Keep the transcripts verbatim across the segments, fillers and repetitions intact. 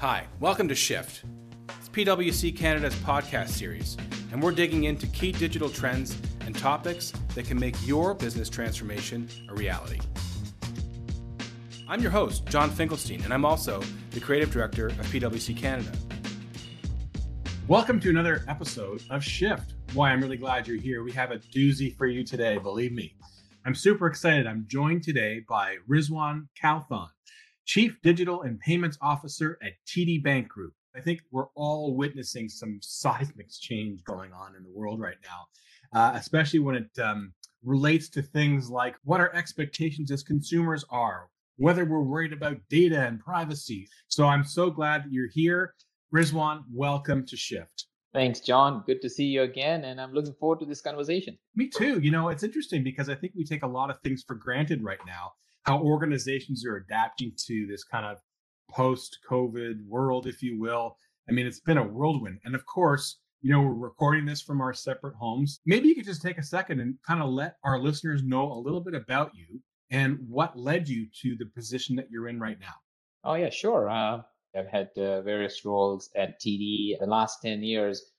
Hi, welcome to Shift. It's PwC Canada's podcast series, and we're digging into key digital trends and topics that can make your business transformation a reality. I'm your host, John Finkelstein, and I'm also the creative director of PwC Canada. Welcome to another episode of Shift. Boy, I'm really glad you're here. We have a doozy for you today, believe me. I'm super excited. I'm joined today by Rizwan Khalfan, Chief Digital and Payments Officer at T D Bank Group. I think we're all witnessing some seismic change going on in the world right now, uh, especially when it um, relates to things like what our expectations as consumers are, whether we're worried about data and privacy. So I'm so glad that you're here. Rizwan, welcome to Shift. Thanks, John. Good to see you again. And I'm looking forward to this conversation. Me too. You know, it's interesting because I think we take a lot of things for granted right now, how organizations are adapting to this kind of post-COVID world, if you will. I mean, it's been a whirlwind. And of course, you know, we're recording this from our separate homes. Maybe you could just take a second and kind of let our listeners know a little bit about you and what led you to the position that you're in right now. Oh, yeah, sure. Uh, I've had uh, various roles at T D the last ten years.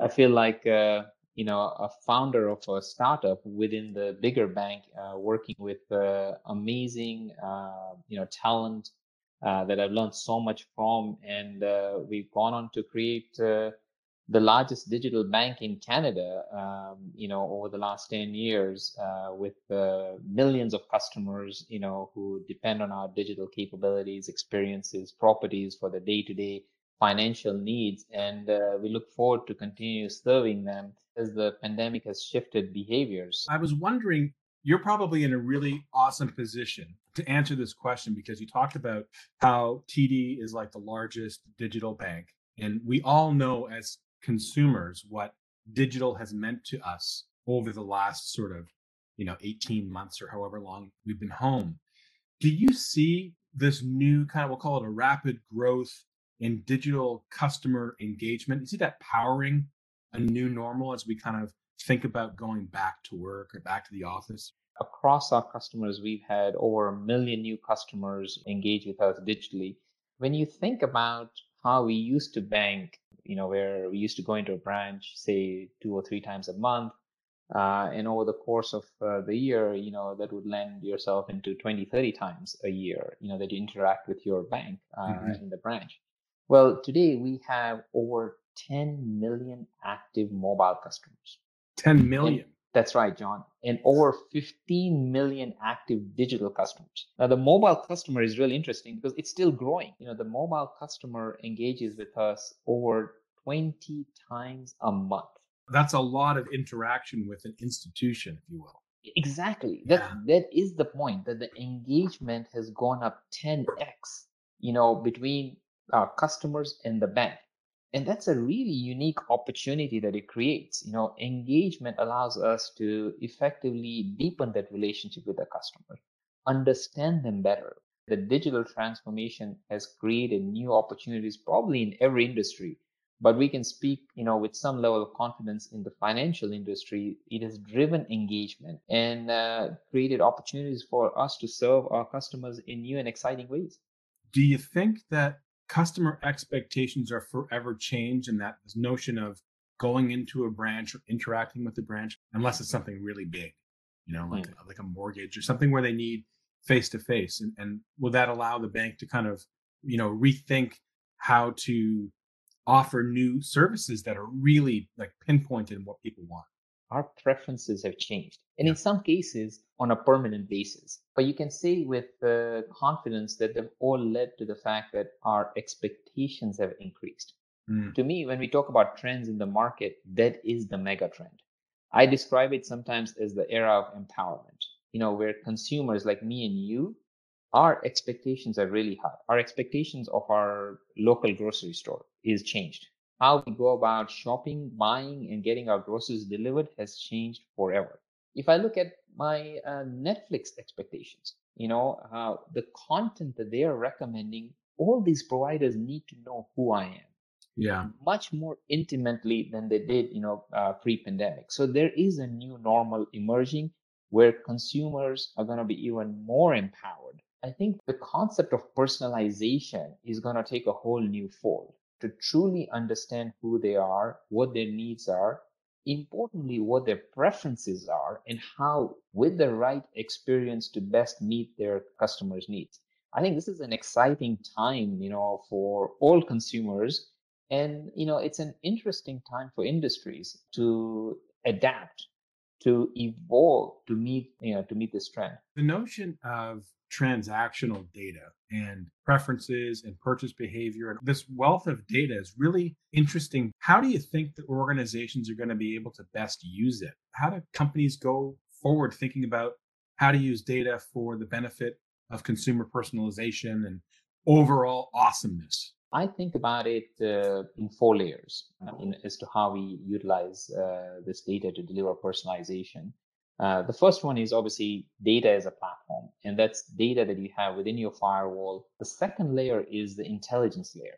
I feel like, uh, you know, a founder of a startup within the bigger bank, uh, working with uh, amazing, uh, you know, talent uh, that I've learned so much from. And uh, we've gone on to create uh, the largest digital bank in Canada, um, you know, over the last ten years uh, with uh, millions of customers, you know, who depend on our digital capabilities, experiences, properties for their day-to-day financial needs. And uh, we look forward to continue serving them as the pandemic has shifted behaviors. I was wondering, you're probably in a really awesome position to answer this question because you talked about how T D is like the largest digital bank. And we all know as consumers what digital has meant to us over the last sort of, you know, eighteen months or however long we've been home. Do you see this new kind of, we'll call it a rapid growth in digital customer engagement? You see that powering a new normal as we kind of think about going back to work or back to the office? Across our customers, we've had over a million new customers engage with us digitally. When you think about how we used to bank, you know, where we used to go into a branch, say, two or three times a month, uh, and over the course of uh, the year, you know, that would lend yourself into twenty, thirty times a year, you know, that you interact with your bank uh, mm-hmm. in the branch. Well, today we have over ten million active mobile customers. ten million? And that's right, John. And over fifteen million active digital customers. Now, the mobile customer is really interesting because it's still growing. You know, the mobile customer engages with us over twenty times a month. That's a lot of interaction with an institution, if you will. Exactly. Yeah. That, that is the point, that the engagement has gone up ten x, you know, between our customers and the bank. And that's a really unique opportunity that it creates. You know, engagement allows us to effectively deepen that relationship with the customer, understand them better. The digital transformation has created new opportunities probably in every industry, but we can speak, you know, with some level of confidence in the financial industry. It has driven engagement and uh, created opportunities for us to serve our customers in new and exciting ways. Do you think that customer expectations are forever changed, and that this notion of going into a branch or interacting with the branch, unless it's something really big, you know, like, mm-hmm. a, like a mortgage or something where they need face-to-face. And, and will that allow the bank to kind of, you know, rethink how to offer new services that are really like pinpointed in what people want? Our preferences have changed, and in some cases on a permanent basis. But you can say with uh, confidence that they've all led to the fact that our expectations have increased. Mm. To me, when we talk about trends in the market, that is the mega trend. I describe it sometimes as the era of empowerment, you know, where consumers like me and you, our expectations are really high. Our expectations of our local grocery store is changed. How we go about shopping, buying, and getting our groceries delivered has changed forever. If I look at my uh, Netflix expectations, you know, uh, the content that they are recommending, all these providers need to know who I am. Yeah. Much more intimately than they did, you know, uh, pre-pandemic. So there is a new normal emerging where consumers are going to be even more empowered I think the concept of personalization is going to take a whole new fold to truly understand who they are, what their needs are, importantly, what their preferences are, and how, with the right experience, to best meet their customers' needs. I think this is an exciting time, you know, for all consumers. And, you know, it's an interesting time for industries to adapt, to evolve, to meet, you know, to meet this trend. The notion of transactional data and preferences and purchase behavior, and this wealth of data is really interesting. How do you think that organizations are going to be able to best use it? How do companies go forward thinking about how to use data for the benefit of consumer personalization and overall awesomeness? I think about it uh, in four layers I mean, as to how we utilize uh, this data to deliver personalization. Uh, the first one is obviously data as a platform, and that's data that you have within your firewall. The second layer is the intelligence layer.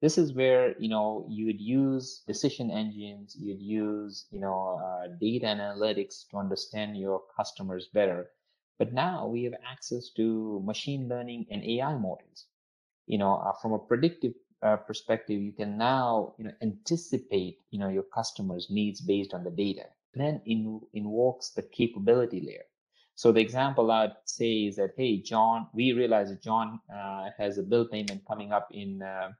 This is where, you know, you would use decision engines, you'd use, you know, uh, data analytics to understand your customers better. But now we have access to machine learning and A I models. You know, uh, from a predictive uh, perspective, you can now, you know, anticipate, you know, your customers' needs based on the data. Then in, invokes the capability layer. So the example I'd say is that, hey, John, we realize that John uh, has a bill payment coming up in uh,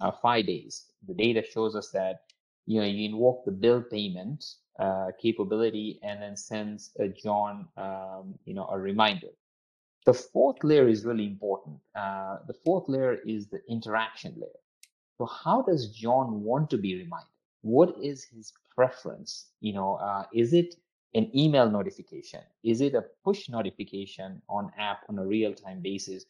uh, five days. The data shows us that, you know, you invoke the bill payment uh, capability and then sends a John, um, you know, a reminder. The fourth layer is really important. Uh, the fourth layer is the interaction layer. So how does John want to be reminded? What is his preference? You know, uh, is it an email notification? Is it a push notification on app on a real-time basis?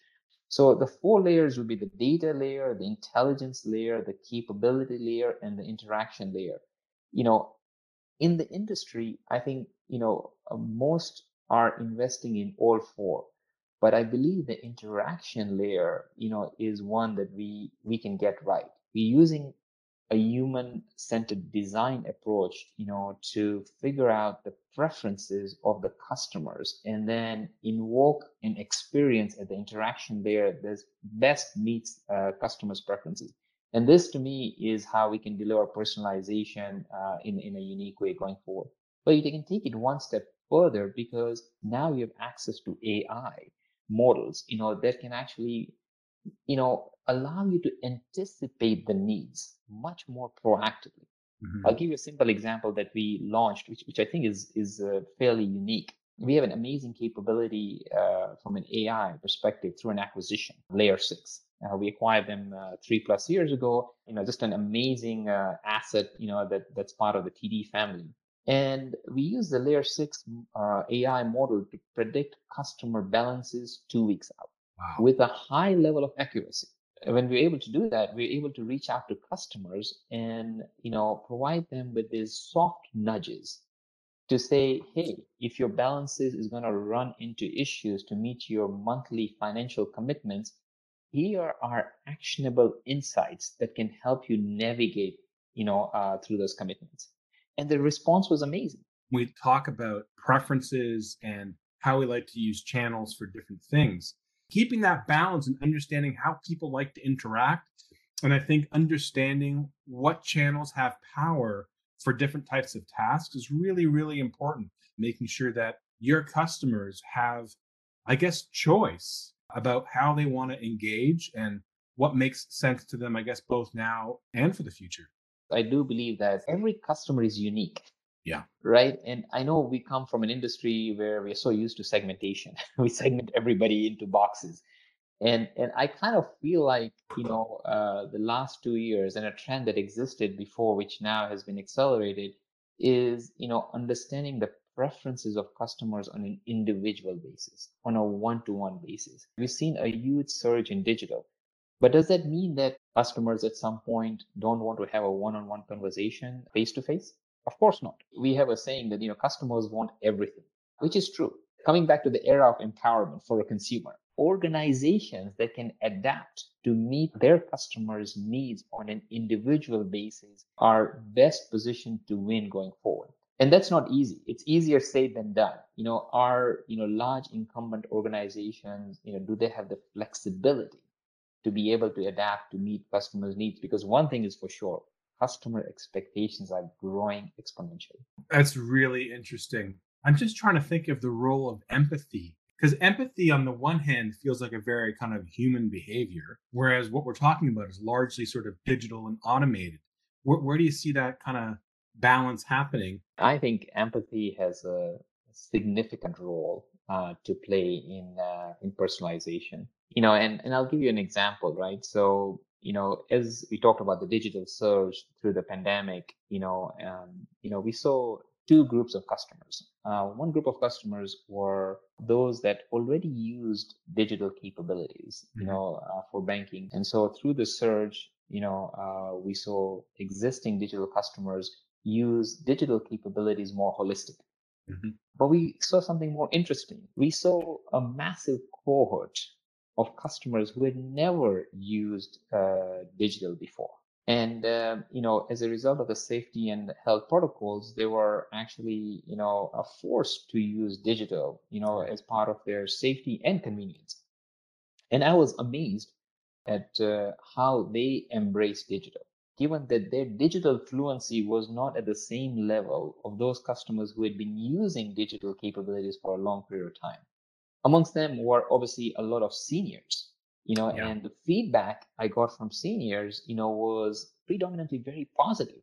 So the four layers would be the data layer, the intelligence layer, the capability layer, and the interaction layer. You know, in the industry, I think, you know, most are investing in all four. But I believe the interaction layer, you know, is one that we, we can get right. We're using a human-centered design approach, you know, to figure out the preferences of the customers and then invoke an experience at the interaction layer that best meets uh, customers' preferences. And this, to me, is how we can deliver personalization uh, in, in a unique way going forward. But you can take it one step further because now you have access to A I models, you know, that can actually, you know, allow you to anticipate the needs much more proactively. Mm-hmm. I'll give you a simple example that we launched, which, which I think is, is uh, fairly unique. We have an amazing capability uh, from an A I perspective through an acquisition, Layer six. Uh, we acquired them uh, three plus years ago, you know, just an amazing uh, asset, you know, that, that's part of the T D family. And we use the Layer six uh, A I model to predict customer balances two weeks out. Wow. With a high level of accuracy. When we're able to do that, we're able to reach out to customers and, you know, provide them with these soft nudges to say, hey, if your balances is going to run into issues to meet your monthly financial commitments, here are actionable insights that can help you navigate, you know, uh, through those commitments. And the response was amazing. We talk about preferences and how we like to use channels for different things. Keeping that balance and understanding how people like to interact. And I think understanding what channels have power for different types of tasks is really, really important. Making sure that your customers have, I guess, choice about how they want to engage and what makes sense to them, I guess, both now and for the future. I do believe that every customer is unique. Yeah. Right. And I know we come from an industry where we're so used to segmentation. We segment everybody into boxes. And and I kind of feel like, you know, uh, the last two years and a trend that existed before, which now has been accelerated, is, you know, understanding the preferences of customers on an individual basis, on a one-to-one basis. We've seen a huge surge in digital. But does that mean that customers at some point don't want to have a one-on-one conversation face-to-face? Of course not. We have a saying that, you know, customers want everything, which is true. Coming back to the era of empowerment for a consumer, organizations that can adapt to meet their customers' needs on an individual basis are best positioned to win going forward. And that's not easy. It's easier said than done. You know, are, you know, large incumbent organizations, you know, do they have the flexibility to be able to adapt to meet customers' needs? Because one thing is for sure, customer expectations are growing exponentially. That's really interesting. I'm just trying to think of the role of empathy, because empathy on the one hand feels like a very kind of human behavior, whereas what we're talking about is largely sort of digital and automated. Where, where do you see that kind of balance happening? I think empathy has a significant role uh, to play in uh, in personalization. You know, and, and I'll give you an example, right? So, you know, as we talked about the digital surge through the pandemic, you know, um, you know, we saw two groups of customers. Uh, one group of customers were those that already used digital capabilities, you mm-hmm. know, uh, for banking. And so through the surge, you know, uh, we saw existing digital customers use digital capabilities more holistically. Mm-hmm. But we saw something more interesting. We saw a massive cohort of customers who had never used uh, digital before. And, uh, you know, as a result of the safety and health protocols, they were actually, you know, forced to use digital, you know, as part of their safety and convenience. And I was amazed at uh, how they embraced digital, given that their digital fluency was not at the same level of those customers who had been using digital capabilities for a long period of time. Amongst them were obviously a lot of seniors, you know, yeah. and the feedback I got from seniors, you know, was predominantly very positive.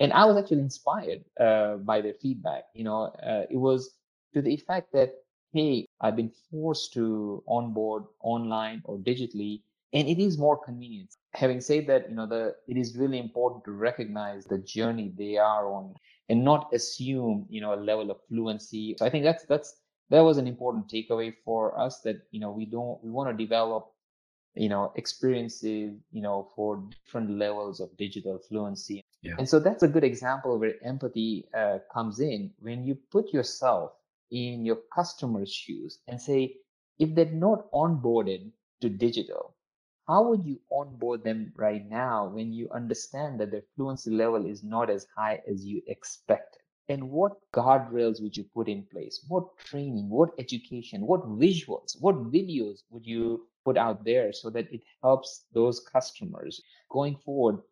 And I was actually inspired uh, by their feedback. You know, uh, it was to the effect that, hey, I've been forced to onboard online or digitally, and it is more convenient. Having said that, you know, the it is really important to recognize the journey they are on and not assume, you know, a level of fluency. So I think that's that's. That was an important takeaway for us, that, you know, we don't, we want to develop, you know, experiences, you know, for different levels of digital fluency. Yeah. And so that's a good example where empathy uh, comes in, when you put yourself in your customer's shoes and say, if they're not onboarded to digital, how would you onboard them right now when you understand that their fluency level is not as high as you expected? And what guardrails would you put in place? What training, what education, what visuals, what videos would you put out there so that it helps those customers? Going forward,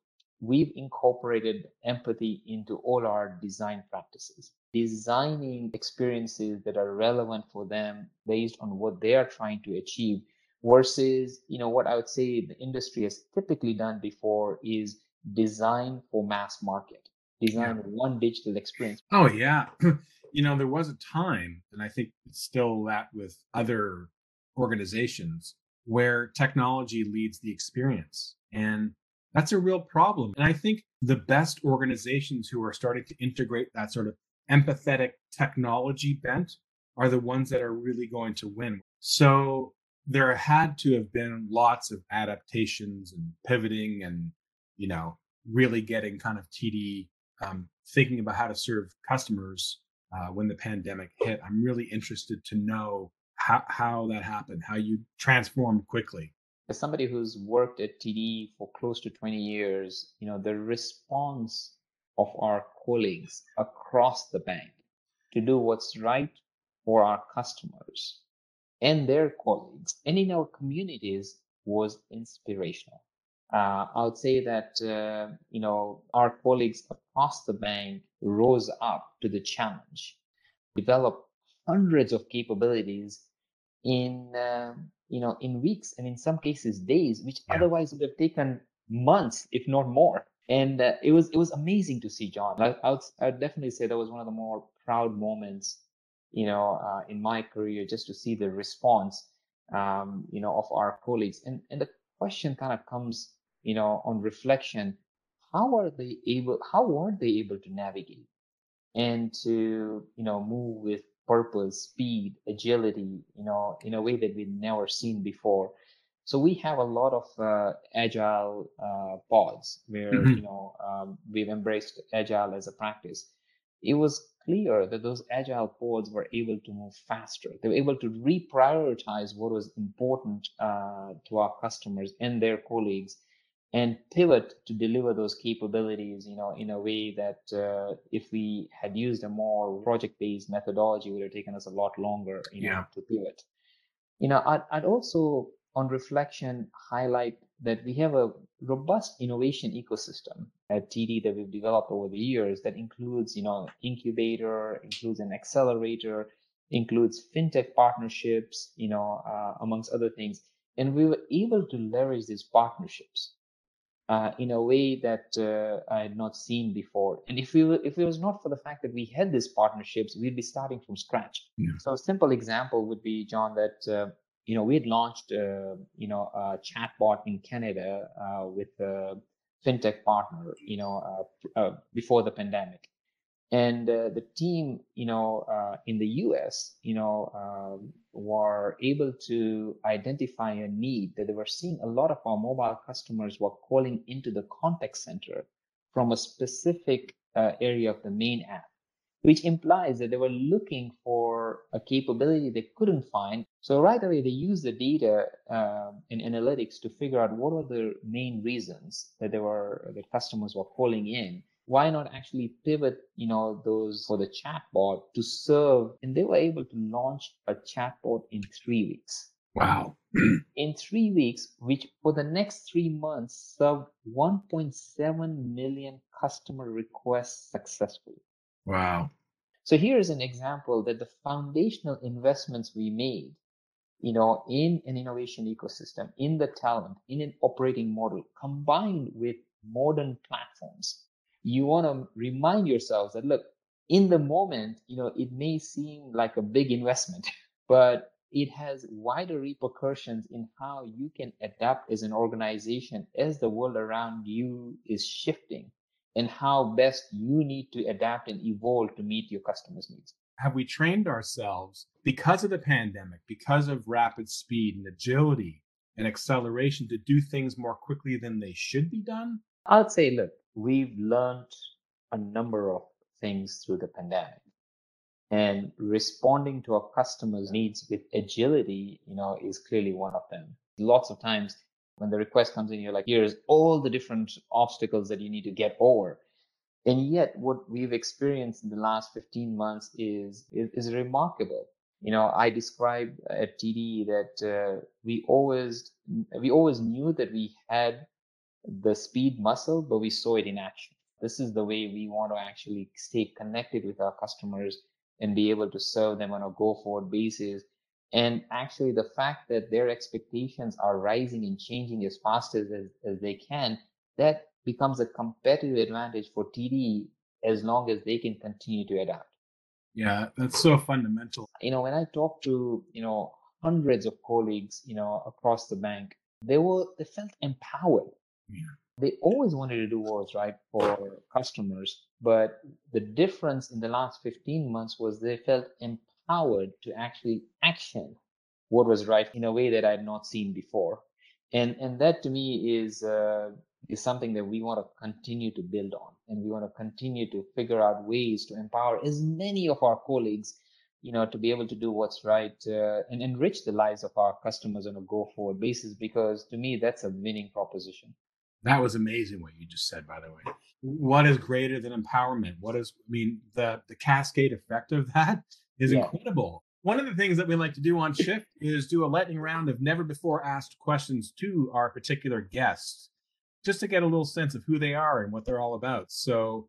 we've incorporated empathy into all our design practices, designing experiences that are relevant for them based on what they are trying to achieve versus, you know, what I would say the industry has typically done before is design for mass market. Design one digital experience. Oh, yeah. You know, there was a time, and I think it's still that with other organizations, where technology leads the experience. And that's a real problem. And I think the best organizations who are starting to integrate that sort of empathetic technology bent are the ones that are really going to win. So there had to have been lots of adaptations and pivoting and, you know, really getting kind of T D Um, thinking about how to serve customers uh, when the pandemic hit. I'm really interested to know how, how that happened, how you transformed quickly. As somebody who's worked at T D for close to twenty years, you know, the response of our colleagues across the bank to do what's right for our customers and their colleagues and in our communities was inspirational. Uh, I would say that, uh, you know, our colleagues across the bank rose up to the challenge, developed hundreds of capabilities in, uh, you know, in weeks and in some cases days, which yeah. otherwise would have taken months, if not more. And uh, it was it was amazing to see, John. I, I, would, I would definitely say that was one of the more proud moments, you know, uh, in my career, just to see the response, um, you know, of our colleagues. And, and the question kind of comes, you know, on reflection, how are they able, how are they able to navigate and to, you know, move with purpose, speed, agility, you know, in a way that we've never seen before. So we have a lot of uh, agile uh, pods where, mm-hmm. you know, um, we've embraced agile as a practice. It was clear that those agile pods were able to move faster. They were able to reprioritize what was important uh, to our customers and their colleagues. and pivot to deliver those capabilities, you know, in a way that uh, if we had used a more project-based methodology, it would have taken us a lot longer, you know, yeah. to pivot. You know, I'd, I'd also, on reflection, highlight that we have a robust innovation ecosystem at T D that we've developed over the years that includes, you know, incubator, includes an accelerator, includes FinTech partnerships, you know, uh, amongst other things. And we were able to leverage these partnerships uh, in a way that uh, I had not seen before. And if we were, if it was not for the fact that we had these partnerships, we'd be starting from scratch. Yeah. So a simple example would be, John, that, uh, you know, we had launched, uh, you know, a chatbot in Canada uh, with a FinTech partner, you know, uh, uh, before the pandemic. And uh, the team, you know, uh, in the U S, you know, um, were able to identify a need that they were seeing. A lot of our mobile customers were calling into the contact center from a specific uh, area of the main app, which implies that they were looking for a capability they couldn't find. So right away, they used the data uh, in analytics to figure out what are the main reasons that they were, that customers were calling in. Why not actually pivot, you know, those for the chatbot to serve? And they were able to launch a chatbot in three weeks. Wow. In three weeks, which for the next three months served one point seven million customer requests successfully. Wow. So here is an example that the foundational investments we made, you know, in an innovation ecosystem, in the talent, in an operating model, combined with modern platforms. You want to remind yourselves that, look, in the moment, you know, it may seem like a big investment, but it has wider repercussions in how you can adapt as an organization as the world around you is shifting, and how best you need to adapt and evolve to meet your customers' needs. Have we trained ourselves, because of the pandemic, because of rapid speed and agility and acceleration, to do things more quickly than they should be done? I'd say, look, we've learned a number of things through the pandemic, and responding to our customers' needs with agility, you know, is clearly one of them. Lots of times when the request comes in, you're like, here's all the different obstacles that you need to get over. And yet what we've experienced in the last fifteen months is, is, is remarkable. You know, I describe at T D that uh, we always, we always knew that we had the speed muscle, but we saw it in action. This is the way we want to actually stay connected with our customers and be able to serve them on a go-forward basis. And actually, the fact that their expectations are rising and changing as fast as, as they can, that becomes a competitive advantage for T D as long as they can continue to adapt. Yeah, that's so fundamental. You know, when I talk to, you know, hundreds of colleagues, you know, across the bank, they were, they felt empowered. Yeah. They always wanted to do what's right for customers, but the difference in the last fifteen months was they felt empowered to actually action what was right in a way that I had not seen before. And and that to me is uh, is something that we want to continue to build on, and we want to continue to figure out ways to empower as many of our colleagues, you know, to be able to do what's right uh, and enrich the lives of our customers on a go-forward basis, because to me, that's a winning proposition. That was amazing what you just said, by the way. What is greater than empowerment? What is, I mean, the, the cascade effect of that is yeah. incredible. One of the things that we like to do on Shift is do a lightning round of never before asked questions to our particular guests, just to get a little sense of who they are and what they're all about. So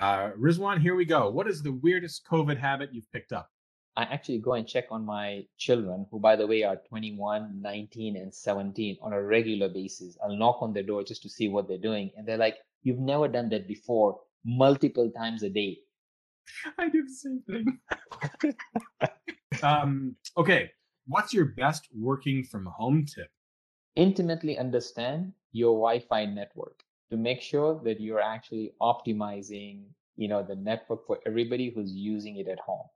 uh, Rizwan, here we go. What is the weirdest COVID habit you've picked up? I actually go and check on my children, who, by the way, are twenty-one, nineteen, and seventeen on a regular basis. I'll knock on their door just to see what they're doing. And they're like, you've never done that before, multiple times a day. I do the same thing. um, okay. What's your best working from home tip? Intimately understand your Wi-Fi network to make sure that you're actually optimizing, you know, the network for everybody who's using it at home.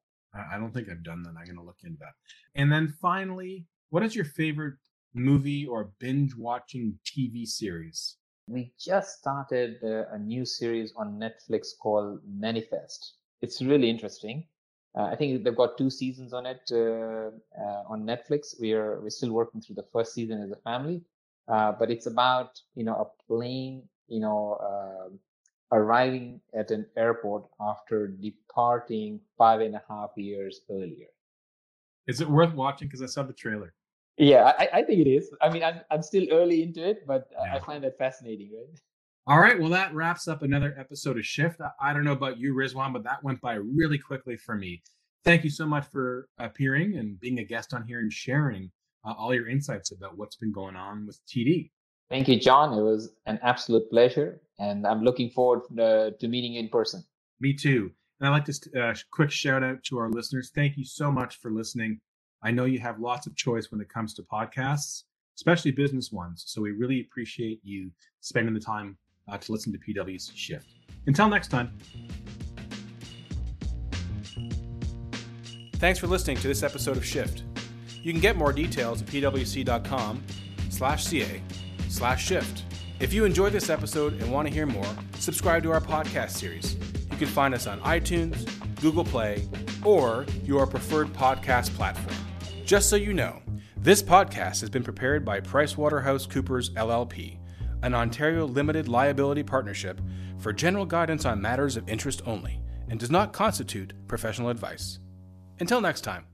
I don't think I've done that. I'm going to look into that. And then finally, what is your favorite movie or binge-watching T V series? We just started a, a new series on Netflix called Manifest. It's really interesting. Uh, I think they've got two seasons on it uh, uh, on Netflix. We're we're still working through the first season as a family. Uh, but it's about, you know, a plane, you know, uh, arriving at an airport after departing five and a half years earlier. Is it worth watching? Because I saw the trailer. Yeah, I, I think it is. I mean, I'm, I'm still early into it, but yeah. I find that fascinating, right? All right. Well, that wraps up another episode of Shift. I don't know about you, Rizwan, but that went by really quickly for me. Thank you so much for appearing and being a guest on here and sharing uh, all your insights about what's been going on with T D. Thank you, John. It was an absolute pleasure, and I'm looking forward uh, to meeting you in person. Me too. And I'd like to uh, quick shout out to our listeners. Thank you so much for listening. I know you have lots of choice when it comes to podcasts, especially business ones. So we really appreciate you spending the time uh, to listen to P W's Shift. Until next time. Thanks for listening to this episode of Shift. You can get more details at pwc.com slash ca slash shift. If you enjoyed this episode and want to hear more, subscribe to our podcast series. You can find us on iTunes, Google Play, or your preferred podcast platform. Just so you know, this podcast has been prepared by PricewaterhouseCoopers L L P, an Ontario limited liability partnership, for general guidance on matters of interest only, and does not constitute professional advice. Until next time.